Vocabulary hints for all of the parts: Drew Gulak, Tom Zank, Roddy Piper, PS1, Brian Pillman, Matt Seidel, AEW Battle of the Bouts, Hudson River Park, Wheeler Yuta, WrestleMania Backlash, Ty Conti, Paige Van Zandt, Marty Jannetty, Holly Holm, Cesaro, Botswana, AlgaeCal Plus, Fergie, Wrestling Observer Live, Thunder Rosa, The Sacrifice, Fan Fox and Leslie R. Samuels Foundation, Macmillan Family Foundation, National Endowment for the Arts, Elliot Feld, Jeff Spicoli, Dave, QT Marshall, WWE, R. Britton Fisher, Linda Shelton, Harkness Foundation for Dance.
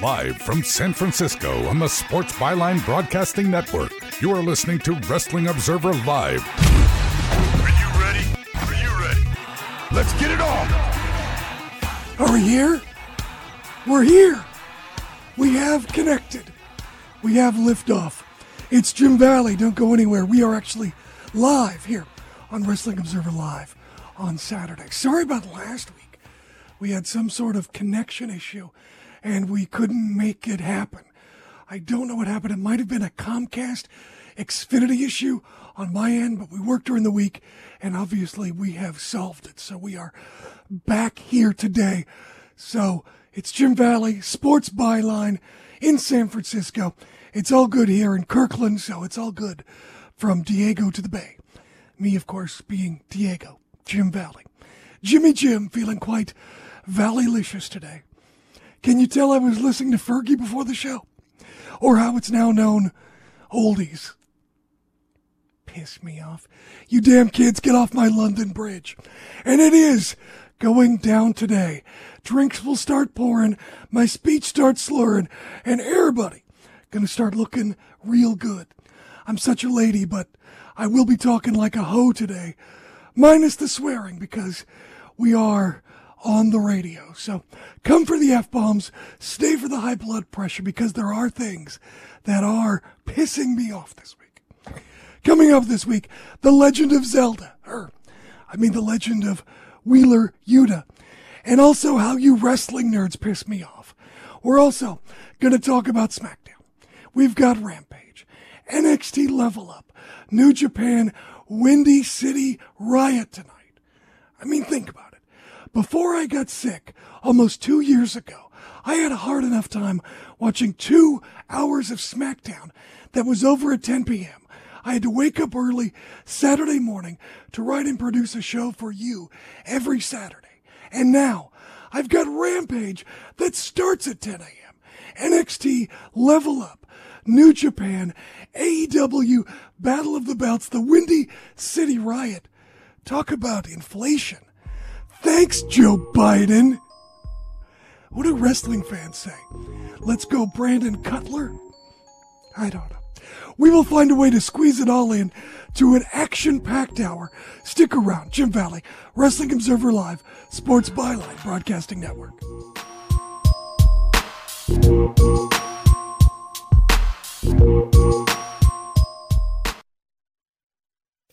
Live from San Francisco on the Sports Byline Broadcasting Network, you are listening to Wrestling Observer Live. Are you ready? Are you ready? Let's get it on! Are we here? We're here! We have connected. We have liftoff. It's Jim Valley. Don't go anywhere. We are actually live here on Wrestling Observer Live on Saturday. Sorry about last week. We had some sort of connection issue, and we couldn't make it happen. I don't know what happened. It might have been a Comcast Xfinity issue on my end, but we worked during the week, and obviously we have solved it. So we are back here today. So it's Jim Valley, Sports Byline in San Francisco. It's all good here in Kirkland, so it's all good from Diego to the Bay. Me, of course, being Diego, Jim Valley. Jimmy Jim feeling quite valley-licious today. Can you tell I was listening to Fergie before the show? Or how it's now known, oldies. Piss me off. You damn kids, get off my London Bridge. And it is going down today. Drinks will start pouring, my speech starts slurring, and everybody gonna start looking real good. I'm such a lady, but I will be talking like a hoe today, minus the swearing, because we are on the radio. So come for the F-bombs, stay for the high blood pressure, because there are things that are pissing me off this week. Coming up this week, the Legend of Zelda, the Legend of Wheeler Yuta, and also how you wrestling nerds piss me off. We're also going to talk about SmackDown. We've got Rampage, NXT Level Up, New Japan, Windy City Riot tonight. Think about it. Before I got sick, almost 2 years ago, I had a hard enough time watching 2 hours of SmackDown that was over at 10 p.m. I had to wake up early Saturday morning to write and produce a show for you every Saturday. And now, I've got Rampage that starts at 10 a.m., NXT Level Up, New Japan, AEW Battle of the Bouts, the Windy City Riot. Talk about inflation. Thanks, Joe Biden. What do wrestling fans say? Let's go, Brandon Cutler? I don't know. We will find a way to squeeze it all in to an action-packed hour. Stick around. Jim Valley, Wrestling Observer Live, Sports Byline Broadcasting Network.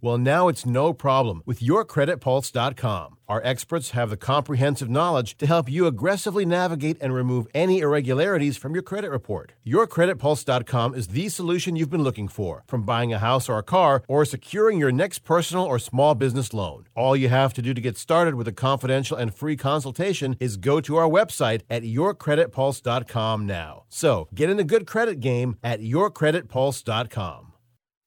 Well, now it's no problem with YourCreditPulse.com. Our experts have the comprehensive knowledge to help you aggressively navigate and remove any irregularities from your credit report. YourCreditPulse.com is the solution you've been looking for, from buying a house or a car or securing your next personal or small business loan. All you have to do to get started with a confidential and free consultation is go to our website at YourCreditPulse.com now. So, get in the good credit game at YourCreditPulse.com.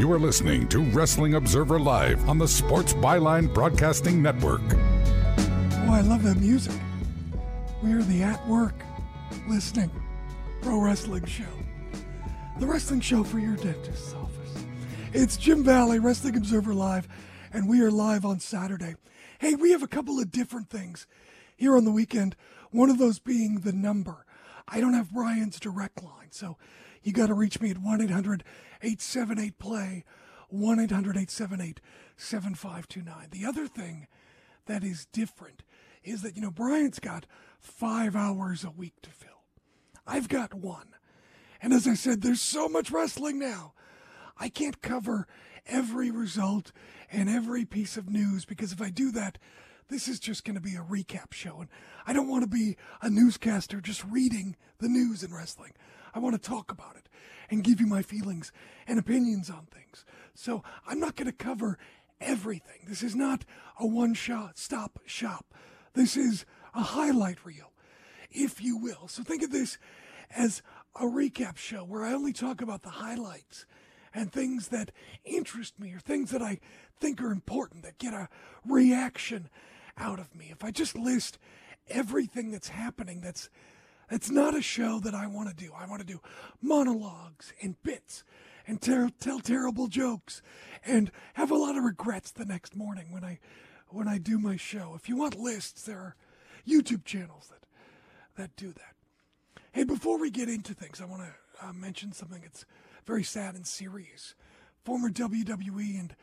You are listening to Wrestling Observer Live on the Sports Byline Broadcasting Network. Oh, I love that music. We are the At Work Listening Pro Wrestling Show. The wrestling show for your dentist's office. It's Jim Valley, Wrestling Observer Live, and we are live on Saturday. Hey, we have a couple of different things here on the weekend. One of those being the number. I don't have Brian's direct line, so you got to reach me at 1-800-878-PLAY, 1-800-878-7529. The other thing that is different is that, you know, Brian's got 5 hours a week to fill. I've got one. And as I said, there's so much wrestling now. I can't cover every result and every piece of news, because if I do that, this is just going to be a recap show. And I don't want to be a newscaster just reading the news in wrestling. I want to talk about it and give you my feelings and opinions on things. So I'm not going to cover everything. This is not a one-stop shop. This is a highlight reel, if you will. So think of this as a recap show where I only talk about the highlights and things that interest me or things that I think are important, that get a reaction out of me. If I just list everything that's happening, It's not a show that I want to do. I want to do monologues and bits and tell terrible jokes and have a lot of regrets the next morning when I do my show. If you want lists, there are YouTube channels that do that. Hey, before we get into things, I want to mention something that's very sad and serious. Former WWE and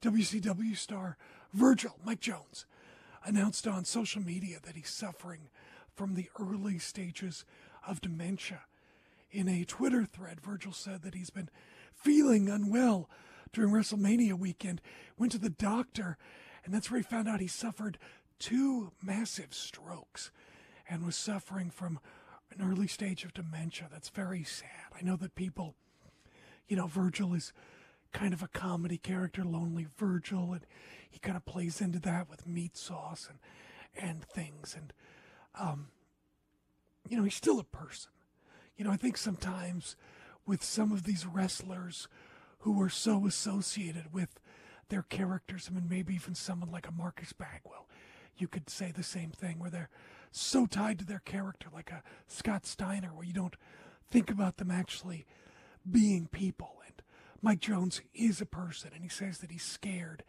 WCW star Mike Jones, announced on social media that he's suffering from the early stages of dementia. In a Twitter thread, Virgil said that he's been feeling unwell during WrestleMania weekend, went to the doctor, and that's where he found out he suffered 2 massive strokes and was suffering from an early stage of dementia. That's very sad. I know that people, you know, Virgil is kind of a comedy character, Lonely Virgil, and he kind of plays into that with meat sauce and things, and you know, he's still a person. You know, I think sometimes with some of these wrestlers who are so associated with their characters, I mean, maybe even someone like a Marcus Bagwell, you could say the same thing, where they're so tied to their character, like a Scott Steiner, where you don't think about them actually being people. And Mike Jones is a person, and he says that he's scared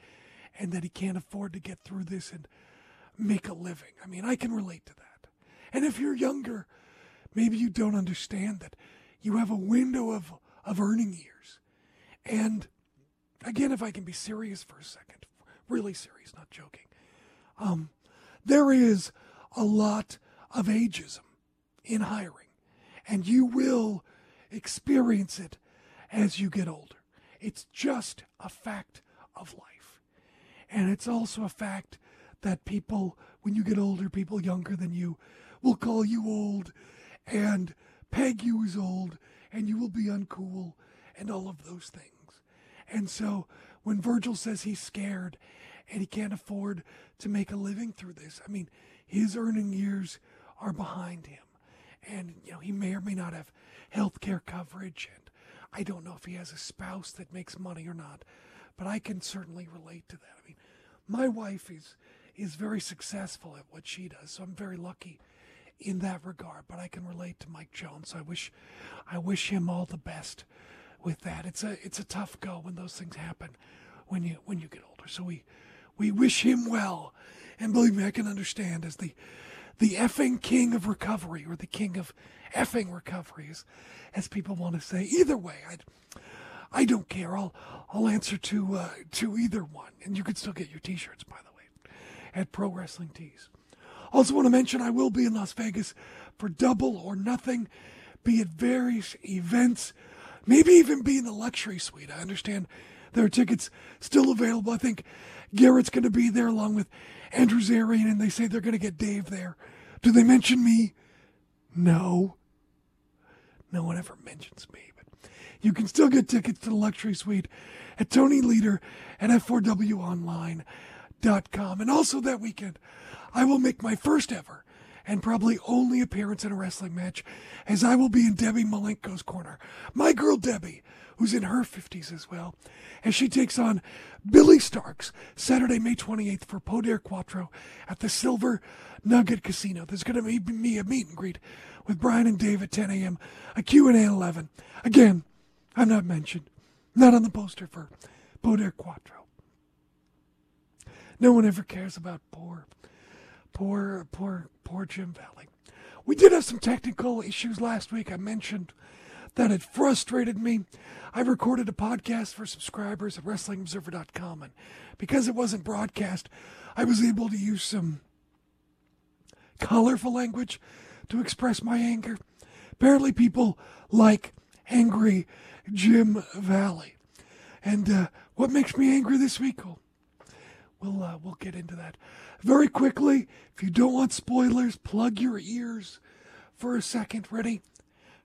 and that he can't afford to get through this and make a living. I mean, I can relate to that. And if you're younger, maybe you don't understand that you have a window of earning years. And again, if I can be serious for a second, really serious, not joking, there is a lot of ageism in hiring, and you will experience it as you get older. It's just a fact of life. And it's also a fact that people, when you get older, people younger than you will call you old and peg you as old, and you will be uncool and all of those things. And so when Virgil says he's scared and he can't afford to make a living through this, I mean, his earning years are behind him. And, you know, he may or may not have health care coverage. And I don't know if he has a spouse that makes money or not, but I can certainly relate to that. I mean, my wife is very successful at what she does, so I'm very lucky in that regard. But I can relate to Mike Jones. I wish him all the best with that. It's a tough go when those things happen when you get older. So we wish him well. And believe me, I can understand, as the effing king of recovery, or the king of effing recoveries, as people want to say. Either way, I don't care. I'll answer to either one. And you can still get your T-shirts, by the way, at Pro Wrestling Tees. Also want to mention I will be in Las Vegas for Double or Nothing, be at various events, maybe even be in the luxury suite. I understand there are tickets still available. I think Garrett's going to be there along with Andrew Zarian, and they say they're going to get Dave there. Do they mention me? No. No one ever mentions me. But you can still get tickets to the Luxury Suite at Tony Leader at f4wonline.com. And also that weekend, I will make my first ever and probably only appearance in a wrestling match, as I will be in Debbie Malenko's corner. My girl Debbie, who's in her 50s as well, as she takes on Billy Starks Saturday, May 28th for Poder Quattro at the Silver Nugget Casino. There's going to be me a meet and greet with Brian and Dave at 10 a.m., a Q&A at 11. Again, I'm not mentioned, not on the poster for Poder Quattro. No one ever cares about poor Jim Valley. We did have some technical issues last week. I mentioned that had frustrated me. I recorded a podcast for subscribers at WrestlingObserver.com, and because it wasn't broadcast, I was able to use some colorful language to express my anger. Apparently people like angry Jim Valley. And what makes me angry this week? We'll get into that. Very quickly, if you don't want spoilers, plug your ears for a second. Ready?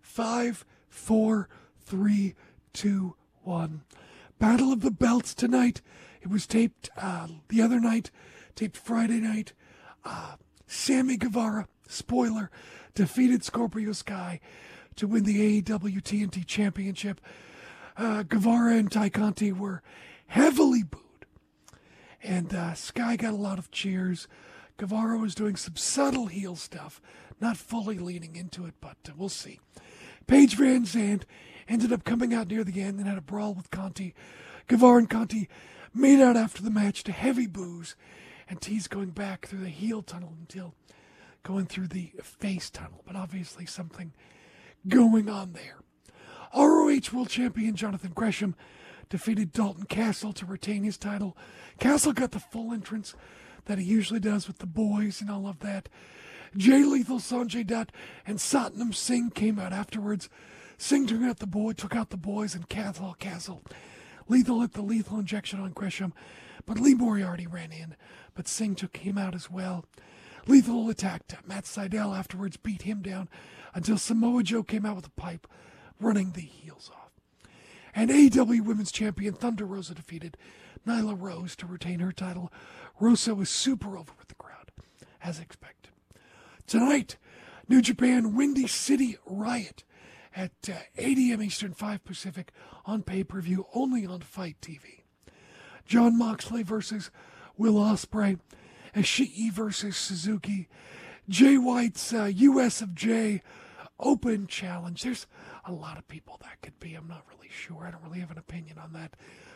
5, 4, 3, 2, 1. Battle of the Belts tonight. It was taped the other night, taped Friday night. Sammy Guevara, spoiler, defeated Scorpio Sky to win the AEW TNT Championship. Guevara and Ty Conti were heavily booed, and Sky got a lot of cheers. Guevara was doing some subtle heel stuff, not fully leaning into it, but we'll see. Paige Van Zandt ended up coming out near the end and had a brawl with Conti. Guevara and Conti made out after the match to heavy boos, and T's going back through the heel tunnel until going through the face tunnel. But obviously something going on there. ROH World Champion Jonathan Gresham defeated Dalton Castle to retain his title. Castle got the full entrance that he usually does with the boys and all of that. Jay Lethal, Sanjay Dutt, and Satnam Singh came out afterwards. Singh took out the boys and Castle. Lethal hit the lethal injection on Gresham, but Lee Moriarty ran in, but Singh took him out as well. Lethal attacked Matt Seidel afterwards, beat him down until Samoa Joe came out with a pipe, running the heels off. And AEW Women's Champion Thunder Rosa defeated Nyla Rose to retain her title. Rosa was super over with the crowd, as expected. Tonight, New Japan Windy City Riot at 8 a.m. Eastern, 5 Pacific, on pay-per-view, only on Fight TV. John Moxley versus Will Ospreay, Ishii versus Suzuki, Jay White's US of J Open Challenge. There's a lot of people that could be. I'm not really sure. I don't really have an opinion on that.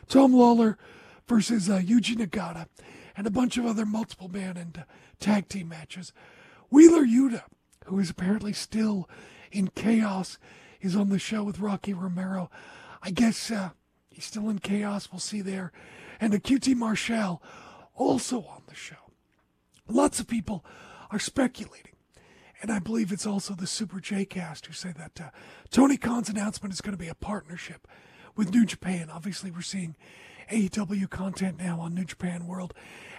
Tom Lawler versus Yuji Nagata, and a bunch of other multiple man and tag team matches. Wheeler Yuta, who is apparently still in chaos, is on the show with Rocky Romero. I guess he's still in chaos. We'll see there. And QT Marshall also on the show. Lots of people are speculating, and I believe it's also the Super J-Cast who say that Tony Khan's announcement is going to be a partnership with New Japan. Obviously, we're seeing AEW content now on New Japan World,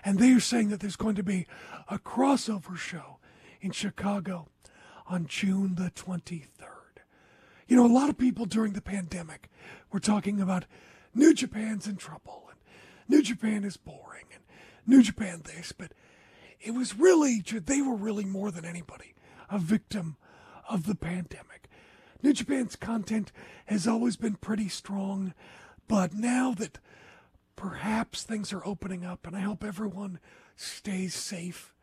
and they are saying that there's going to be a crossover show in Chicago on June the 23rd. You know, a lot of people during the pandemic were talking about New Japan's in trouble, and New Japan is boring, and New Japan this, but it was really, they were really more than anybody a victim of the pandemic. New Japan's content has always been pretty strong, but now that perhaps things are opening up, and I hope everyone stays safe.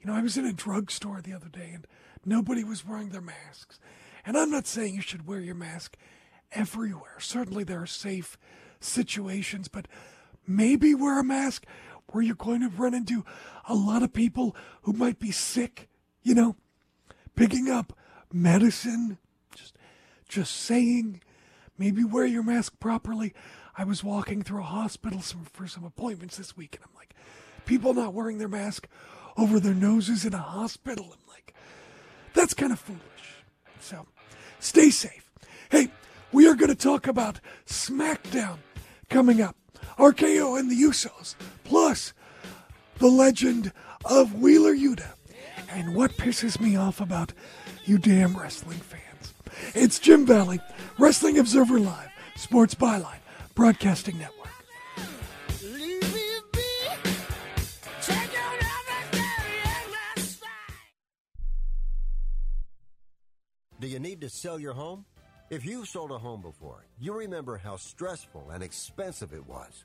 You know, I was in a drugstore the other day, and nobody was wearing their masks. And I'm not saying you should wear your mask everywhere. Certainly there are safe situations, but maybe wear a mask where you're going to run into a lot of people who might be sick, you know, picking up medicine, just saying, maybe wear your mask properly. I was walking through a hospital for some appointments this week, and I'm like, people not wearing their mask over their noses in a hospital. I'm like, that's kind of foolish. So stay safe. Hey, we are going to talk about SmackDown coming up. RKO and the Usos, plus the legend of Wheeler Yuta, and what pisses me off about you damn wrestling fans. It's Jim Valley, Wrestling Observer Live, Sports Byline Broadcasting Network. Do you need to sell your home? If you've sold a home before, you remember how stressful and expensive it was.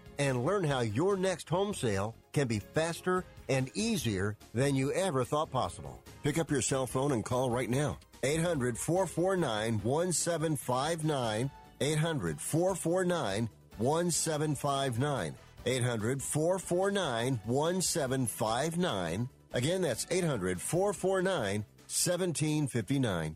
and learn how your next home sale can be faster and easier than you ever thought possible. Pick up your cell phone and call right now. 800-449-1759. 800-449-1759. 800-449-1759. Again, that's 800-449-1759. 1759.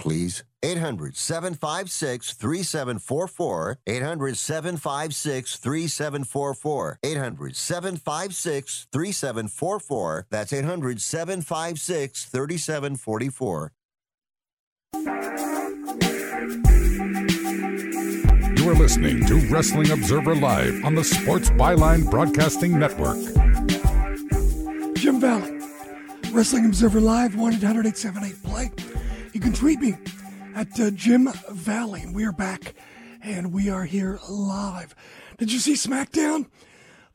please. 800-756-3744. 800-756-3744. 800-756-3744. That's 800-756-3744. You are listening to Wrestling Observer Live on the Sports Byline Broadcasting Network. Jim Valley, Wrestling Observer Live, 1-800-878-PLAY. You can tweet me at Jim Valley. We are back, and we are here live. Did you see SmackDown?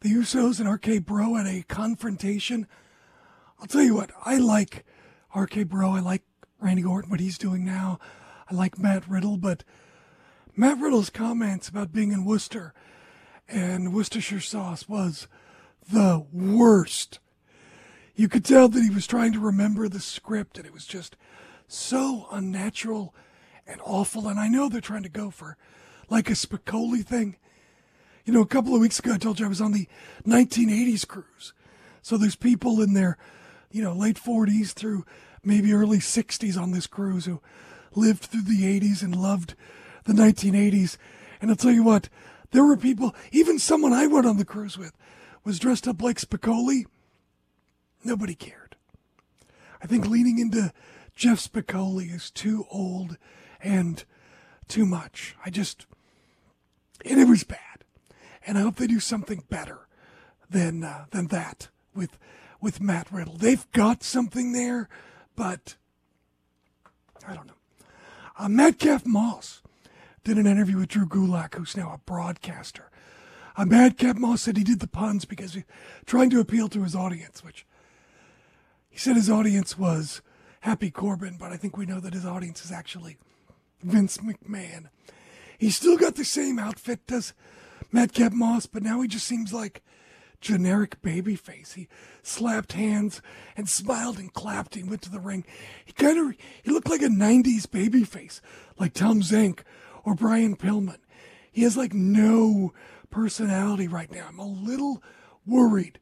The Usos and RK-Bro at a confrontation. I'll tell you what, I like RK-Bro. I like Randy Orton, what he's doing now. I like Matt Riddle, but Matt Riddle's comments about being in Worcester and Worcestershire sauce was the worst. You could tell that he was trying to remember the script, and it was just so unnatural and awful. And I know they're trying to go for like a Spicoli thing. You know, a couple of weeks ago, I told you I was on the 1980s cruise. So there's people in their, you know, late 40s through maybe early 60s on this cruise who lived through the 80s and loved the 1980s. And I'll tell you what, there were people, even someone I went on the cruise with was dressed up like Spicoli. Nobody cared. I think leaning into Jeff Spicoli is too old and too much. And it was bad. And I hope they do something better than that with Matt Riddle. They've got something there, but I don't know. Madcap Moss did an interview with Drew Gulak, who's now a broadcaster. Madcap Moss said he did the puns because he's trying to appeal to his audience, which... He said his audience was Happy Corbin, but I think we know that his audience is actually Vince McMahon. He's still got the same outfit, does Madcap Moss, but now he just seems like generic babyface. He slapped hands and smiled and clapped. He went to the ring. He looked like a 90s babyface, like Tom Zank or Brian Pillman. He has like no personality right now. I'm a little worried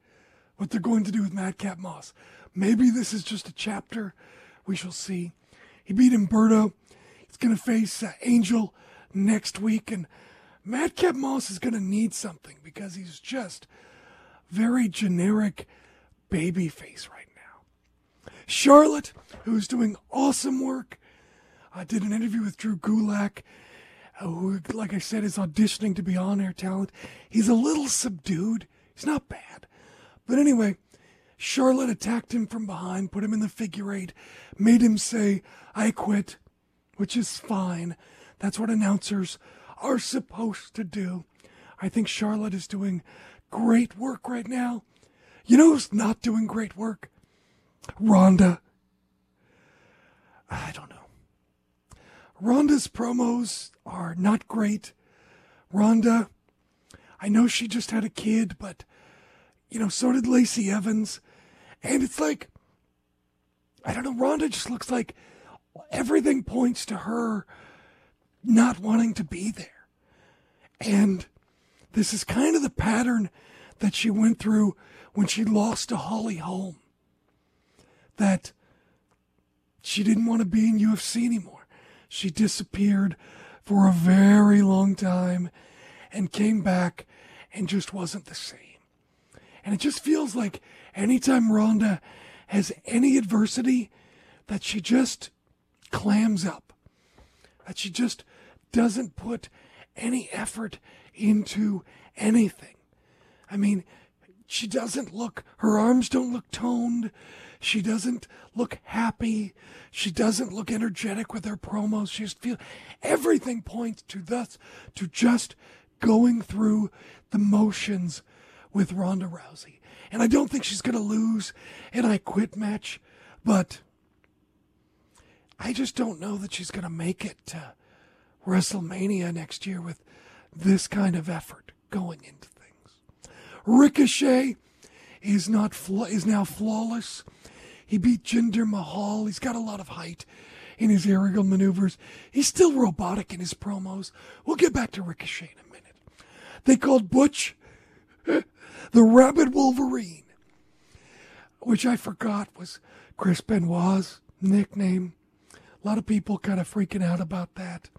what they're going to do with Madcap Moss. Maybe this is just a chapter. We shall see. He beat Humberto. He's going to face Angel next week. And Madcap Moss is going to need something because he's just very generic babyface right now. Charlotte, who's doing awesome work, did an interview with Drew Gulak, who, like I said, is auditioning to be on-air talent. He's a little subdued. He's not bad. But anyway... Charlotte attacked him from behind, put him in the figure eight, made him say, "I quit," which is fine. That's what announcers are supposed to do. I think Charlotte is doing great work right now. You know who's not doing great work? Rhonda. I don't know. Rhonda's promos are not great. Rhonda, I know she just had a kid, but... You know, so did Lacey Evans. And it's like, I don't know, Rhonda just looks like everything points to her not wanting to be there. And this is kind of the pattern that she went through when she lost to Holly Holm. That she didn't want to be in UFC anymore. She disappeared for a very long time and came back and just wasn't the same. And it just feels like anytime Rhonda has any adversity, that she just clams up. That she just doesn't put any effort into anything. I mean, she doesn't look, her arms don't look toned. She doesn't look happy. She doesn't look energetic with her promos. She just feels, everything points to just going through the motions with Ronda Rousey. And I don't think she's going to lose an I Quit match, but I just don't know that she's going to make it to WrestleMania next year with this kind of effort going into things. Ricochet is now flawless. He beat Jinder Mahal. He's got a lot of height in his aerial maneuvers. He's still robotic in his promos. We'll get back to Ricochet in a minute. They called Butch the Rabid Wolverine, which I forgot was Chris Benoit's nickname. A lot of people kind of freaking out about that.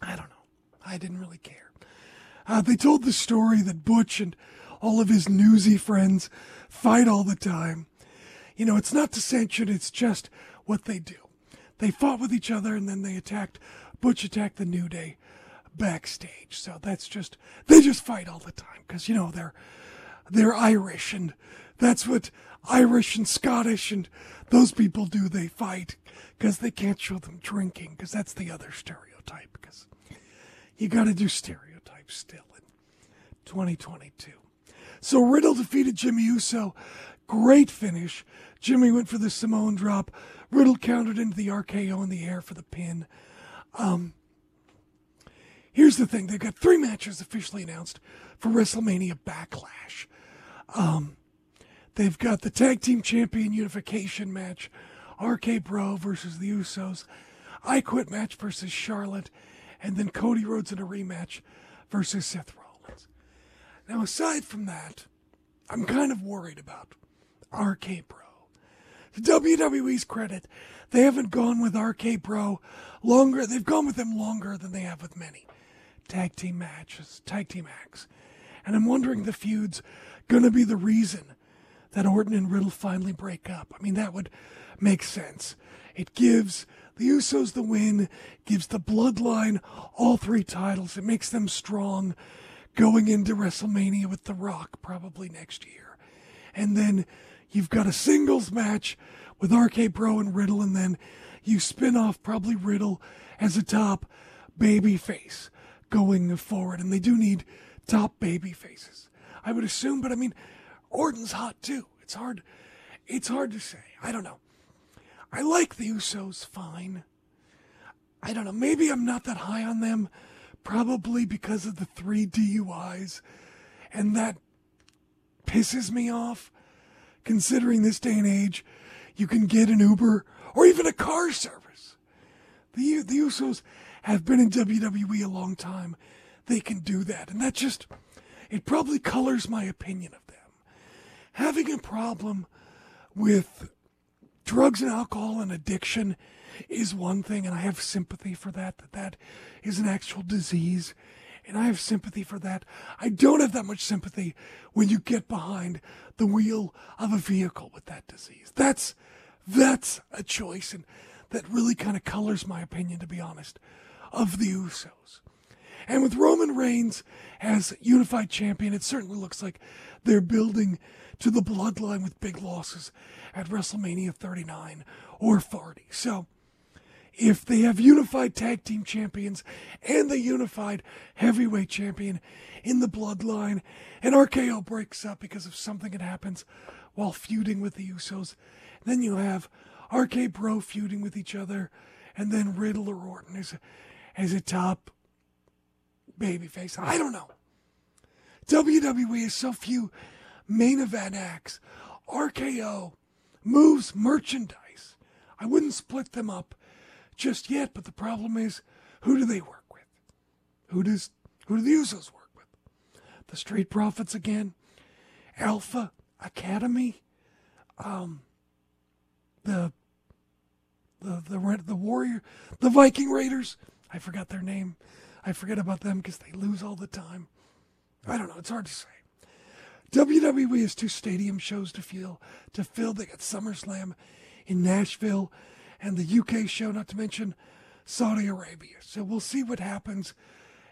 I don't know. I didn't really care. They told the story that Butch and all of his newsy friends fight all the time. You know, it's not dissension, it's just what they do. They fought with each other and then they attacked. Butch attacked the New Day backstage. So that's just, they just fight all the time because, you know, they're Irish, and that's what Irish and Scottish and those people do. They fight because they can't show them drinking, because that's the other stereotype, because you got to do stereotypes still in 2022. So Riddle defeated Jimmy Uso. Great finish. Jimmy went for the Samoan drop. Riddle countered into the RKO in the air for the pin. Here's the thing. They've got 3 matches officially announced for WrestleMania Backlash. They've got the Tag Team Champion Unification match, RK-Bro versus the Usos, I Quit match versus Charlotte, and then Cody Rhodes in a rematch versus Seth Rollins. Now, aside from that, I'm kind of worried about RK-Bro. To WWE's credit, they haven't gone with RK-Bro longer. They've gone with him longer than they have with many tag team matches, tag team acts. And I'm wondering the feud's going to be the reason that Orton and Riddle finally break up. I mean, that would make sense. It gives the Usos the win, gives the Bloodline all 3 titles. It makes them strong going into WrestleMania with The Rock probably next year. And then you've got a singles match with RK-Bro and Riddle, and then you spin off probably Riddle as a top baby face going forward. And they do need top baby faces, I would assume. But I mean, Orton's hot too. It's hard to say. I don't know. I like the Usos fine. I don't know. Maybe I'm not that high on them, probably because of the 3 DUIs, and that pisses me off. Considering this day and age, you can get an Uber or even a car service. The Usos have been in WWE a long time. They can do that. And that just, it probably colors my opinion of them. Having a problem with drugs and alcohol and addiction is one thing, and I have sympathy for that, that is an actual disease. And I have sympathy for that. I don't have that much sympathy when you get behind the wheel of a vehicle with that disease. That's a choice, and that really kind of colors my opinion, to be honest, of the Usos. And with Roman Reigns as unified champion, it certainly looks like they're building to the Bloodline with big losses at WrestleMania 39 or 40. So if they have unified tag team champions and the unified heavyweight champion in the Bloodline, and RKO breaks up because of something that happens while feuding with the Usos, then you have RK-Bro feuding with each other, and then Riddle or Orton as a top babyface. I don't know. WWE has so few main event acts. RKO moves merchandise. I wouldn't split them up just yet, but the problem is, who do they work with? Who do the Usos work with? The Street Profits again? Alpha Academy? The Warrior, the Viking Raiders? I forgot their name. I forget about them because they lose all the time. I don't know, it's hard to say. WWE has 2 stadium shows to fill. They got SummerSlam in Nashville and the UK show, not to mention Saudi Arabia. So we'll see what happens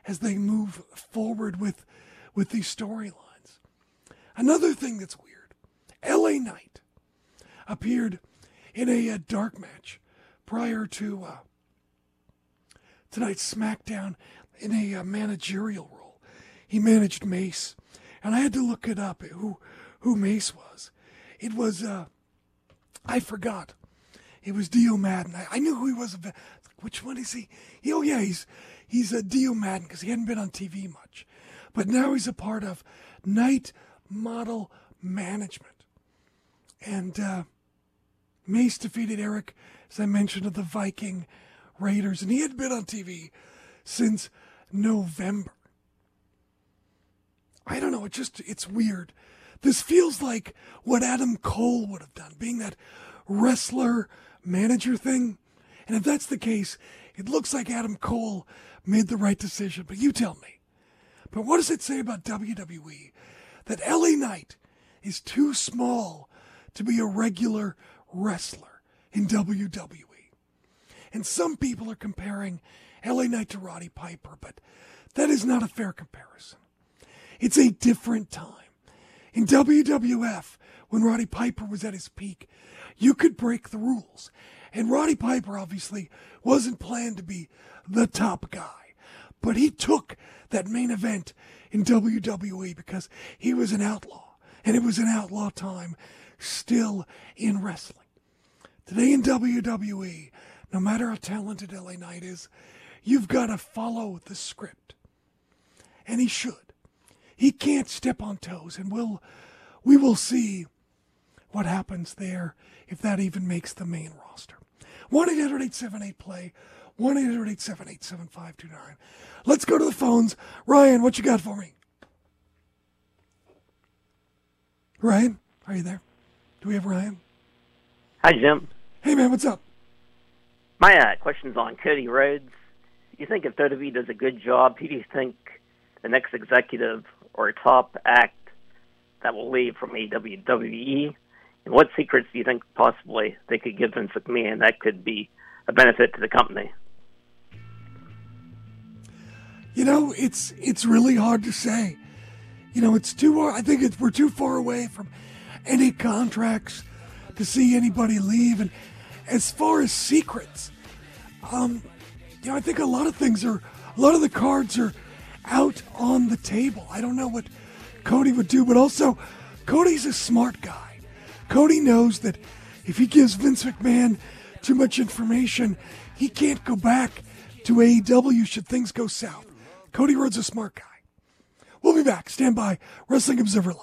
as they move forward with these storylines. Another thing that's weird, LA Knight appeared in a dark match prior to tonight's SmackDown in a managerial role. He managed Mace, and I had to look it up, who Mace was. It was, I forgot. It was Dio Madden. I knew who he was. Which one is he? Oh, yeah, he's a Dio Madden because he hadn't been on TV much. But now he's a part of Knight Model Management. And Mace defeated Eric, as I mentioned, of the Viking Raiders. And he had been on TV since November. I don't know. It's weird. This feels like what Adam Cole would have done, being that wrestler manager thing? And if that's the case, it looks like Adam Cole made the right decision, but you tell me. But what does it say about WWE that LA Knight is too small to be a regular wrestler in WWE? And some people are comparing LA Knight to Roddy Piper, but that is not a fair comparison. It's a different time. In WWF, when Roddy Piper was at his peak, you could break the rules. And Roddy Piper obviously wasn't planned to be the top guy, but he took that main event in WWE because he was an outlaw, and it was an outlaw time still in wrestling. Today in WWE, no matter how talented LA Knight is, you've got to follow the script. And he should. He can't step on toes, and we will see what happens there if that even makes the main roster. 1-800-878-PLAY, 1-800-878-7529. Let's go to the phones. Ryan, what you got for me? Ryan, are you there? Do we have Ryan? Hi, Jim. Hey, man, what's up? My question's on Cody Rhodes. You think if WWE does a good job, who do you think the next executive or top act that will leave from WWE? And what secrets do you think possibly they could give Vince McMahon that could be a benefit to the company? You know, it's really hard to say. You know, it's too hard. I think we're too far away from any contracts to see anybody leave. And as far as secrets, you know, I think a lot of the cards are out on the table. I don't know what Cody would do, but also Cody's a smart guy. Cody knows that if he gives Vince McMahon too much information, he can't go back to AEW should things go south. Cody Rhodes is a smart guy. We'll be back. Stand by. Wrestling Observer Live.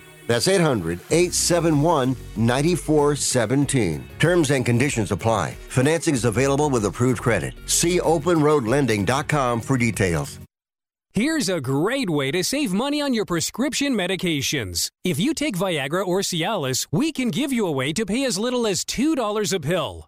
That's 800-871-9417. Terms and conditions apply. Financing is available with approved credit. See openroadlending.com for details. Here's a great way to save money on your prescription medications. If you take Viagra or Cialis, we can give you a way to pay as little as $2 a pill.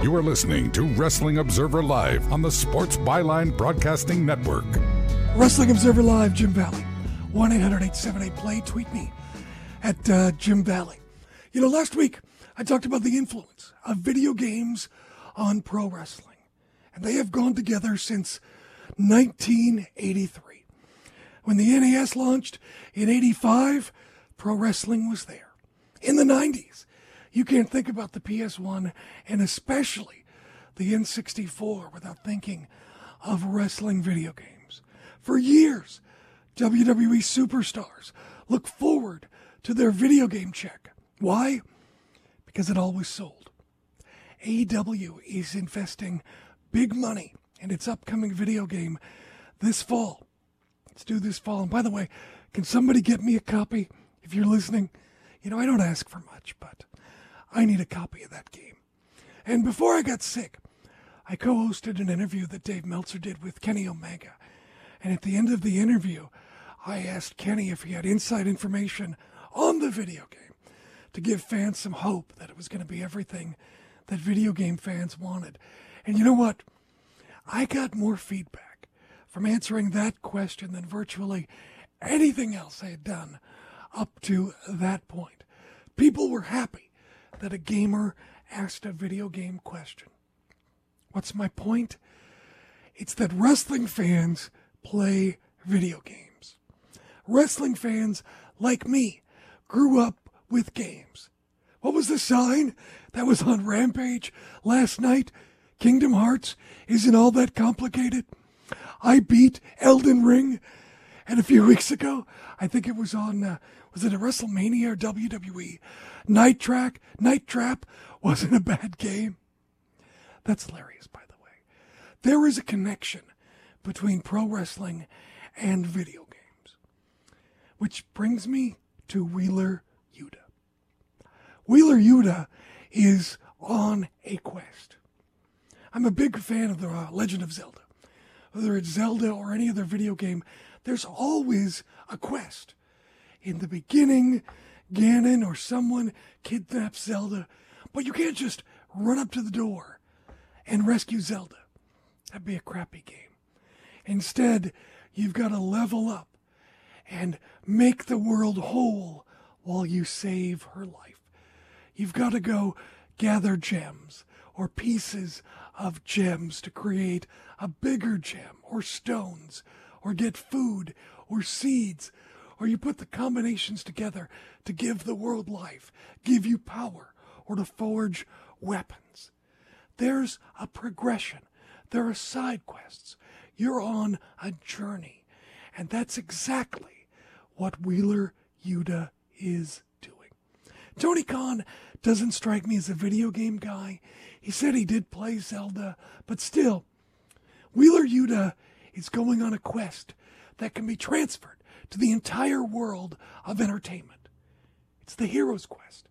You are listening to Wrestling Observer Live on the Sports Byline Broadcasting Network. Wrestling Observer Live, Jim Valley. 1-800-878-PLAY. Tweet me at Jim Valley. You know, last week I talked about the influence of video games on pro wrestling. And they have gone together since 1983. When the NES launched in 85, pro wrestling was there. In the 90s, you can't think about the PS1 and especially the N64 without thinking of wrestling video games. For years, WWE superstars look forward to their video game check. Why? Because it always sold. AEW is investing big money in its upcoming video game this fall. It's due this fall. And by the way, can somebody get me a copy if you're listening? You know, I don't ask for much, but I need a copy of that game. And before I got sick, I co-hosted an interview that Dave Meltzer did with Kenny Omega. And at the end of the interview, I asked Kenny if he had inside information on the video game to give fans some hope that it was going to be everything that video game fans wanted. And you know what? I got more feedback from answering that question than virtually anything else I had done up to that point. People were happy that a gamer asked a video game question. What's my point? It's that wrestling fans play video games. Wrestling fans, like me, grew up with games. What was the sign that was on Rampage last night? Kingdom Hearts isn't all that complicated. I beat Elden Ring, and a few weeks ago, I think it was on was it a WrestleMania or WWE? Night Trap wasn't a bad game. That's hilarious, by the way. There is a connection between pro wrestling and video games. Which brings me to Wheeler Yuta. Wheeler Yuta is on a quest. I'm a big fan of the Legend of Zelda. Whether it's Zelda or any other video game, there's always a quest. In the beginning, Ganon or someone kidnaps Zelda, but you can't just run up to the door and rescue Zelda. That'd be a crappy game. Instead, you've got to level up and make the world whole while you save her life. You've got to go gather gems or pieces of gems to create a bigger gem or stones or get food or seeds, or you put the combinations together to give the world life, give you power, or to forge weapons. There's a progression. There are side quests. You're on a journey. And that's exactly what Wheeler Yuta is doing. Tony Khan doesn't strike me as a video game guy. He said he did play Zelda, but still, Wheeler Yuta is going on a quest that can be transferred to the entire world of entertainment. It's the hero's quest.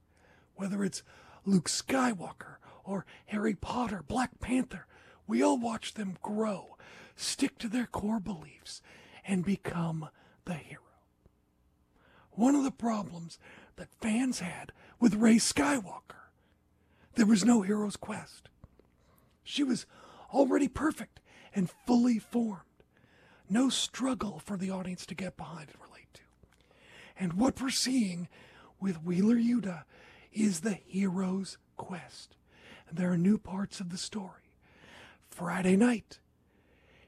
Whether it's Luke Skywalker or Harry Potter, Black Panther, we all watch them grow, stick to their core beliefs, and become the hero. One of the problems that fans had with Rey Skywalker, there was no hero's quest. She was already perfect and fully formed. No struggle for the audience to get behind and relate to. And what we're seeing with Wheeler Yuta is the hero's quest. And there are new parts of the story. Friday night,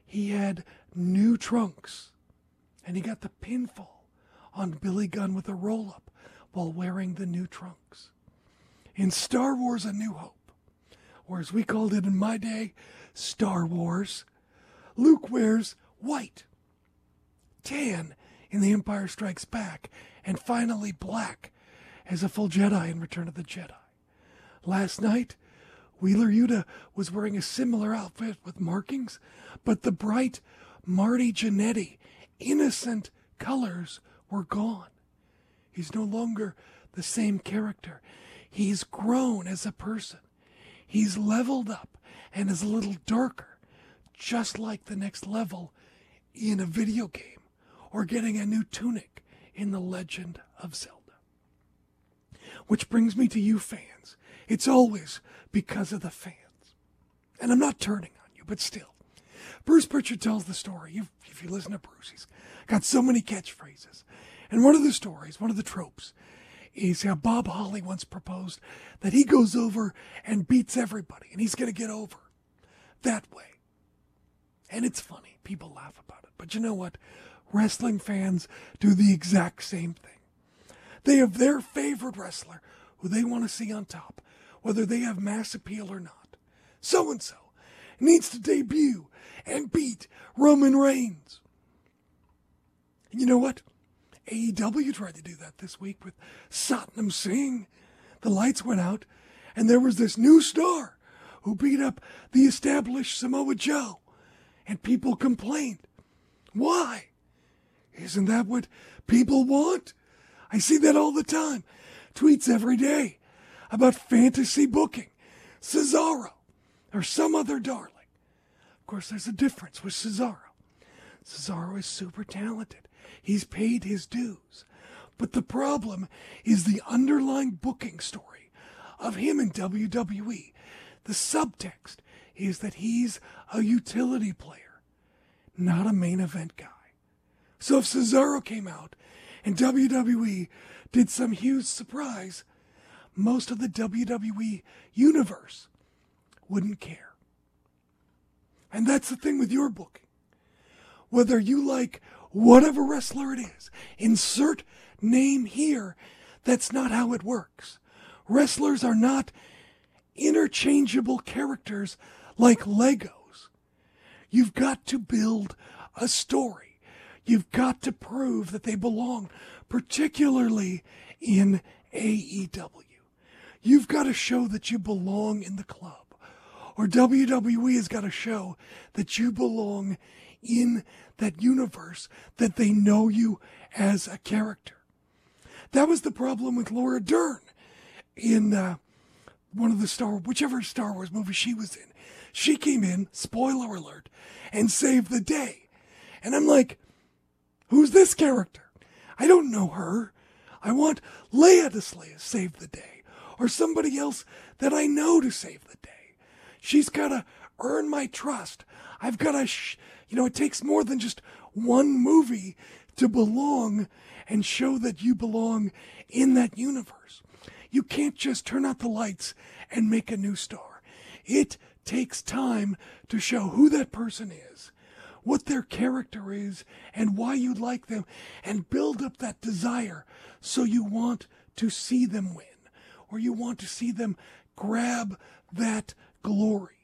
he had new Trunks, and he got the pinfall on Billy Gunn with a roll-up while wearing the new Trunks. In Star Wars A New Hope, or as we called it in my day, Star Wars, Luke wears white, tan in The Empire Strikes Back, and finally black as a full Jedi in Return of the Jedi. Last night, Wheeler Yuta was wearing a similar outfit with markings, but the bright Marty Jannetty, innocent colors were gone. He's no longer the same character. He's grown as a person. He's leveled up and is a little darker, just like the next level in a video game or getting a new tunic in The Legend of Zelda. Which brings me to you fans. It's always because of the fans. And I'm not turning on you, but still. Bruce Pritchard tells the story. If you listen to Bruce, he's got so many catchphrases. And one of the stories, one of the tropes, is how Bob Holly once proposed that he goes over and beats everybody, and he's going to get over that way. And it's funny. People laugh about it. But you know what? Wrestling fans do the exact same thing. They have their favorite wrestler who they want to see on top, whether they have mass appeal or not. So-and-so needs to debut and beat Roman Reigns. And you know what? AEW tried to do that this week with Satnam Singh. The lights went out, and there was this new star who beat up the established Samoa Joe, and people complained. Why? Isn't that what people want? I see that all the time. Tweets every day about fantasy booking, Cesaro, or some other darling. Of course, there's a difference with Cesaro. Cesaro is super talented. He's paid his dues. But the problem is the underlying booking story of him in WWE. The subtext is that he's a utility player, not a main event guy. So if Cesaro came out and WWE did some huge surprise, most of the WWE universe wouldn't care. And that's the thing with your booking. Whether you like whatever wrestler it is, insert name here, that's not how it works. Wrestlers are not interchangeable characters like Legos. You've got to build a story. You've got to prove that they belong, particularly in AEW. You've got to show that you belong in the club. Or WWE has got to show that you belong in that universe, that they know you as a character. That was the problem with Laura Dern in one of the whichever Star Wars movie she was in. She came in, spoiler alert, and saved the day. And I'm like, who's this character? I don't know her. I want Leia to save the day, or somebody else that I know to save the day. She's got to earn my trust. I've got to, it takes more than just one movie to belong and show that you belong in that universe. You can't just turn out the lights and make a new star. It takes time to show who that person is, what their character is, and why you like them, and build up that desire so you want to see them win, or you want to see them grab that glory.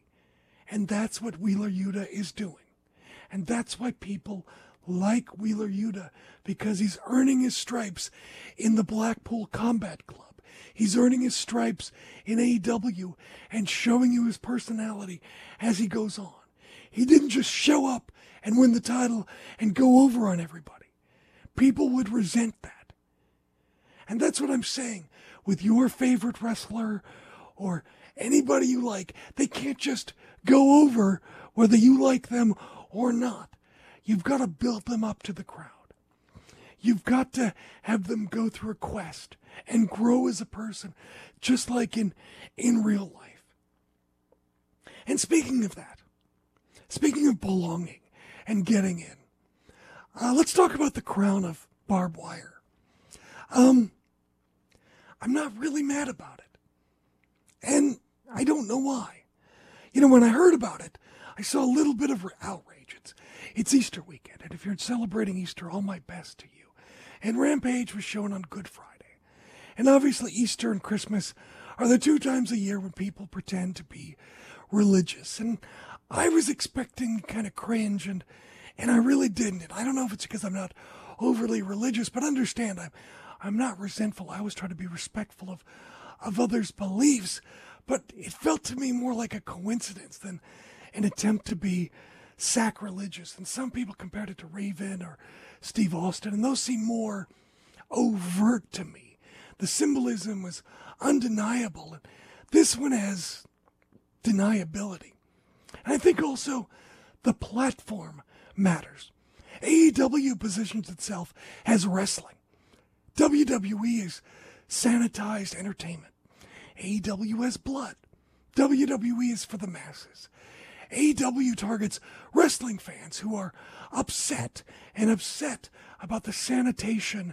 And that's what Wheeler Yuta is doing. And that's why people like Wheeler Yuta, because he's earning his stripes in the Blackpool Combat Club. He's earning his stripes in AEW and showing you his personality as he goes on. He didn't just show up and win the title and go over on everybody. People would resent that. And that's what I'm saying with your favorite wrestler or anybody you like. They can't just go over whether you like them or not. You've got to build them up to the crowd. You've got to have them go through a quest and grow as a person, just like in real life. And speaking of that, speaking of belonging and getting in, let's talk about the crown of barbed wire. I'm not really mad about it. And I don't know why. When I heard about it, I saw a little bit of outrage. It's Easter weekend, and if you're celebrating Easter, all my best to you. And Rampage was shown on Good Friday. And obviously Easter and Christmas are the two times a year when people pretend to be religious. And I was expecting kind of cringe, and I really didn't. And I don't know if it's because I'm not overly religious, but understand, I'm not resentful. I always try to be respectful of of others' beliefs, but it felt to me more like a coincidence than an attempt to be sacrilegious. And some people compared it to Raven or Steve Austin, and those seem more overt to me. The symbolism was undeniable, and this one has deniability. And I think also the platform matters. AEW positions itself as wrestling. WWE is sanitized entertainment. AEW has blood. WWE is for the masses. AEW targets wrestling fans who are upset about the sanitation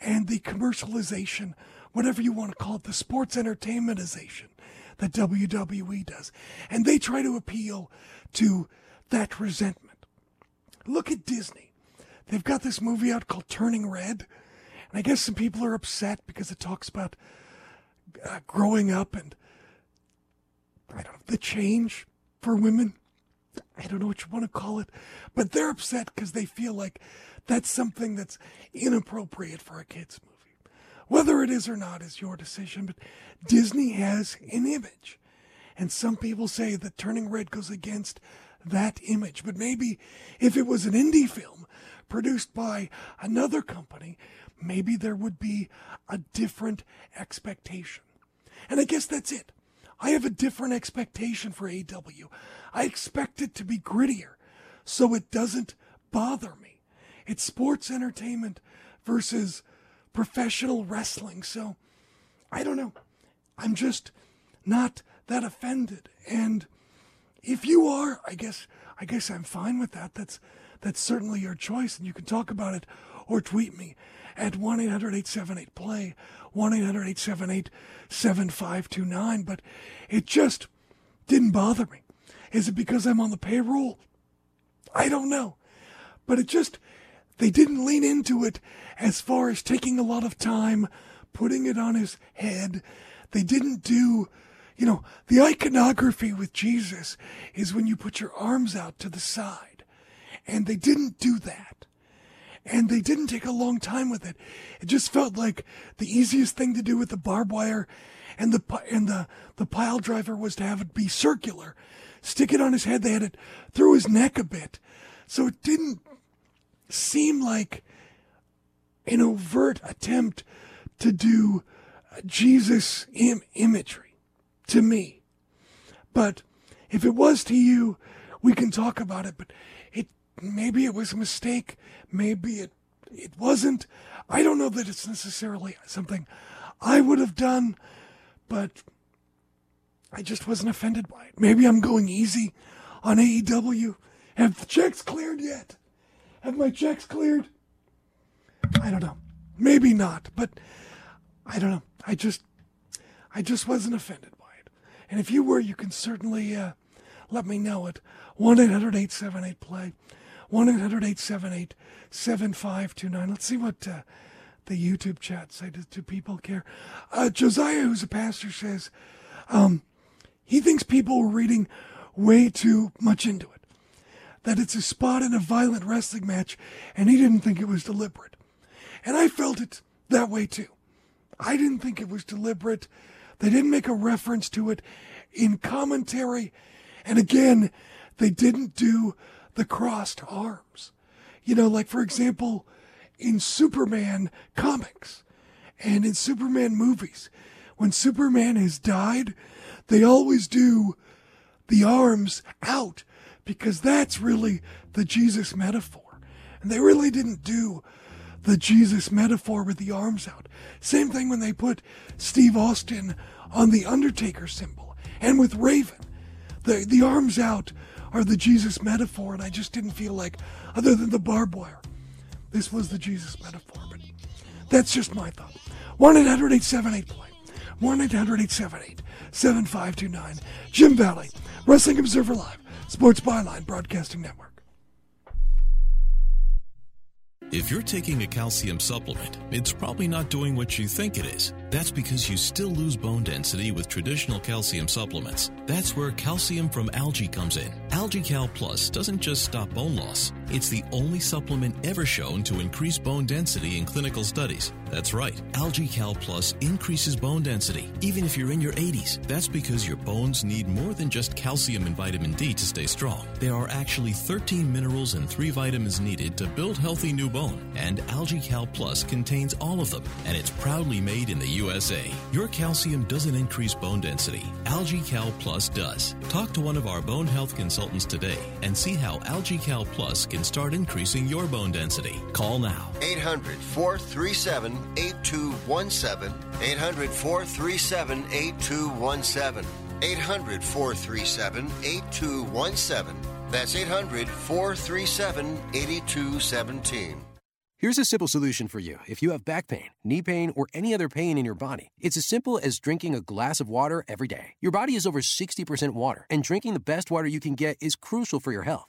and the commercialization, whatever you want to call it, the sports entertainmentization that WWE does. And they try to appeal to that resentment. Look at Disney. They've got this movie out called Turning Red. And I guess some people are upset because it talks about growing up and, I don't know, the change for women. I don't know what you want to call it. But they're upset because they feel like that's something that's inappropriate for a kid's movie. Whether it is or not is your decision, but Disney has an image. And some people say that Turning Red goes against that image. But maybe if it was an indie film produced by another company, maybe there would be a different expectation. And I guess that's it. I have a different expectation for AEW. I expect it to be grittier, so it doesn't bother me. It's sports entertainment versus professional wrestling, so I don't know. I'm just not that offended, and if you are, I guess I'm fine with that. That's certainly your choice, and you can talk about it or tweet me at 1-800-878-PLAY, 1-800-878-7529, but it just didn't bother me. Is it because I'm on the payroll? I don't know, but it just, they didn't lean into it as far as taking a lot of time, putting it on his head. They didn't do, you know, the iconography with Jesus is when you put your arms out to the side. And they didn't do that. And they didn't take a long time with it. It just felt like the easiest thing to do with the barbed wire and the pile driver was to have it be circular. Stick it on his head. They had it through his neck a bit. So it didn't seem like an overt attempt to do Jesus imagery to me. But if it was to you, we can talk about it. But maybe it was a mistake. Maybe it wasn't. I don't know that it's necessarily something I would have done, but I just wasn't offended by it. Maybe I'm going easy on AEW. Have the checks cleared yet? Have my checks cleared? I don't know. Maybe not, but I don't know. I just wasn't offended by it. And if you were, you can certainly let me know at 1-800-878-PLAY, 1-800-878-7529. Let's see what the YouTube chat say. Do people care? Josiah, who's a pastor, says he thinks people were reading way too much into it. That it's a spot in a violent wrestling match, and he didn't think it was deliberate. And I felt it that way too. I didn't think it was deliberate. They didn't make a reference to it in commentary. And again, they didn't do the crossed arms. You know, like for example, in Superman comics and in Superman movies, when Superman has died, they always do the arms out, because that's really the Jesus metaphor. And they really didn't do the Jesus metaphor with the arms out. Same thing when they put Steve Austin on the Undertaker symbol. And with Raven, the arms out are the Jesus metaphor. And I just didn't feel like, other than the barbed wire, this was the Jesus metaphor. But that's just my thought. 1-800-878-PLAY. 1-800-878-7529. Jim Valley, Wrestling Observer Live, Sports Byline Broadcasting Network. If you're taking a calcium supplement, it's probably not doing what you think it is. That's because you still lose bone density with traditional calcium supplements. That's where calcium from algae comes in. AlgaeCal Plus doesn't just stop bone loss. It's the only supplement ever shown to increase bone density in clinical studies. That's right. AlgaeCal Plus increases bone density, even if you're in your 80s. That's because your bones need more than just calcium and vitamin D to stay strong. There are actually 13 minerals and 3 vitamins needed to build healthy new bone. And AlgaeCal Plus contains all of them, and it's proudly made in the USA. Your calcium doesn't increase bone density. AlgaeCal Plus does. Talk to one of our bone health consultants today and see how AlgaeCal Plus can start increasing your bone density. Call now. 800-437-8217. 800-437-8217. 800-437-8217. That's 800-437-8217. Here's a simple solution for you if you have back pain, knee pain, or any other pain in your body. It's as simple as drinking a glass of water every day. Your body is over 60% water, and drinking the best water you can get is crucial for your health.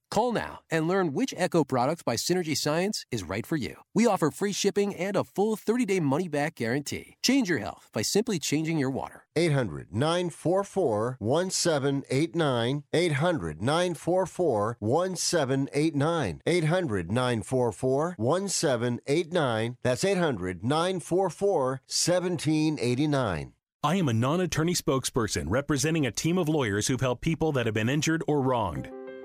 Call now and learn which Echo product by Synergy Science is right for you. We offer free shipping and a full 30-day money-back guarantee. Change your health by simply changing your water. 800-944-1789. 800-944-1789. 800-944-1789. That's 800-944-1789. I am a non-attorney spokesperson representing a team of lawyers who've helped people that have been injured or wronged.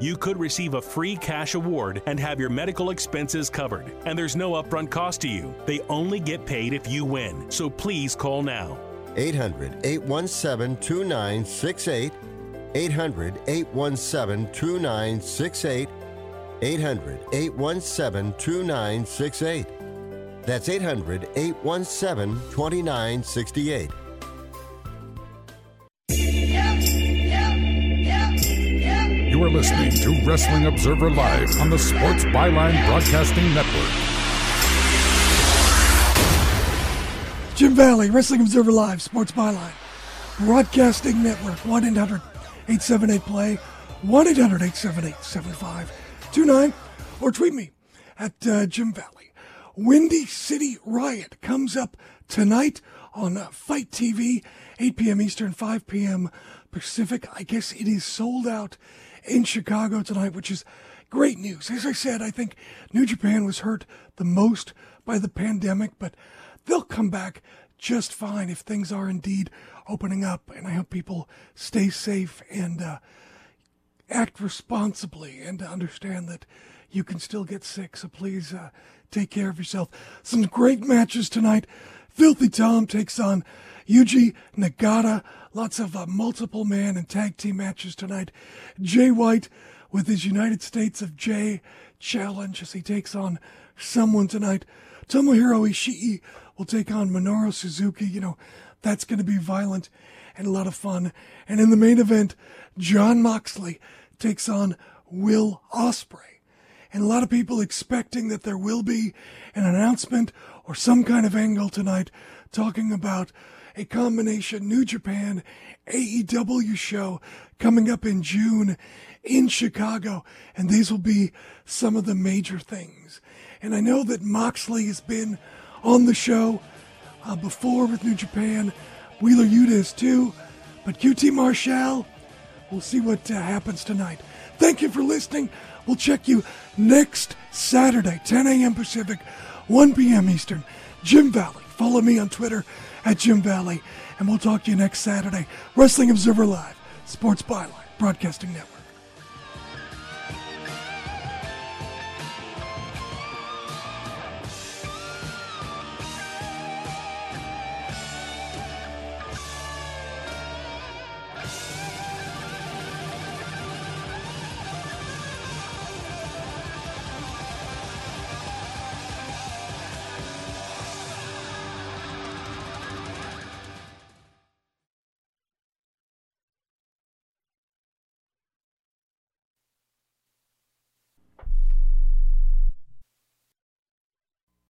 You could receive a free cash award and have your medical expenses covered. And there's no upfront cost to you. They only get paid if you win. So please call now. 800-817-2968. 800-817-2968. 800-817-2968. That's 800-817-2968. You are listening to Wrestling Observer Live on the Sports Byline Broadcasting Network. Jim Valley, Wrestling Observer Live, Sports Byline Broadcasting Network. 1-800-878-PLAY. 1-800-878-7529. Or tweet me at Jim Valley. Windy City Riot comes up tonight on Fight TV, 8 p.m. Eastern, 5 p.m. Pacific. I guess it is sold out in Chicago tonight, which is great news. As I said, I think New Japan was hurt the most by the pandemic, but they'll come back just fine if things are indeed opening up. And I hope people stay safe and act responsibly and understand that you can still get sick. So please take care of yourself. Some great matches tonight. Filthy Tom takes on Yuji Nagata. Lots of multiple man and tag team matches tonight. Jay White with his United States of J challenge as he takes on someone tonight. Tomohiro Ishii will take on Minoru Suzuki. You know, that's going to be violent and a lot of fun. And in the main event, John Moxley takes on Will Ospreay. And a lot of people expecting that there will be an announcement or some kind of angle tonight talking about a combination New Japan AEW show coming up in June in Chicago. And these will be some of the major things. And I know that Moxley has been on the show before with New Japan. Wheeler Yuta is too. But QT Marshall, we'll see what happens tonight. Thank you for listening. We'll check you next Saturday, 10 a.m. Pacific, 1 p.m. Eastern. Jim Valley. Follow me on Twitter at Jim Valley, and we'll talk to you next Saturday. Wrestling Observer Live, Sports Byline Broadcasting Network.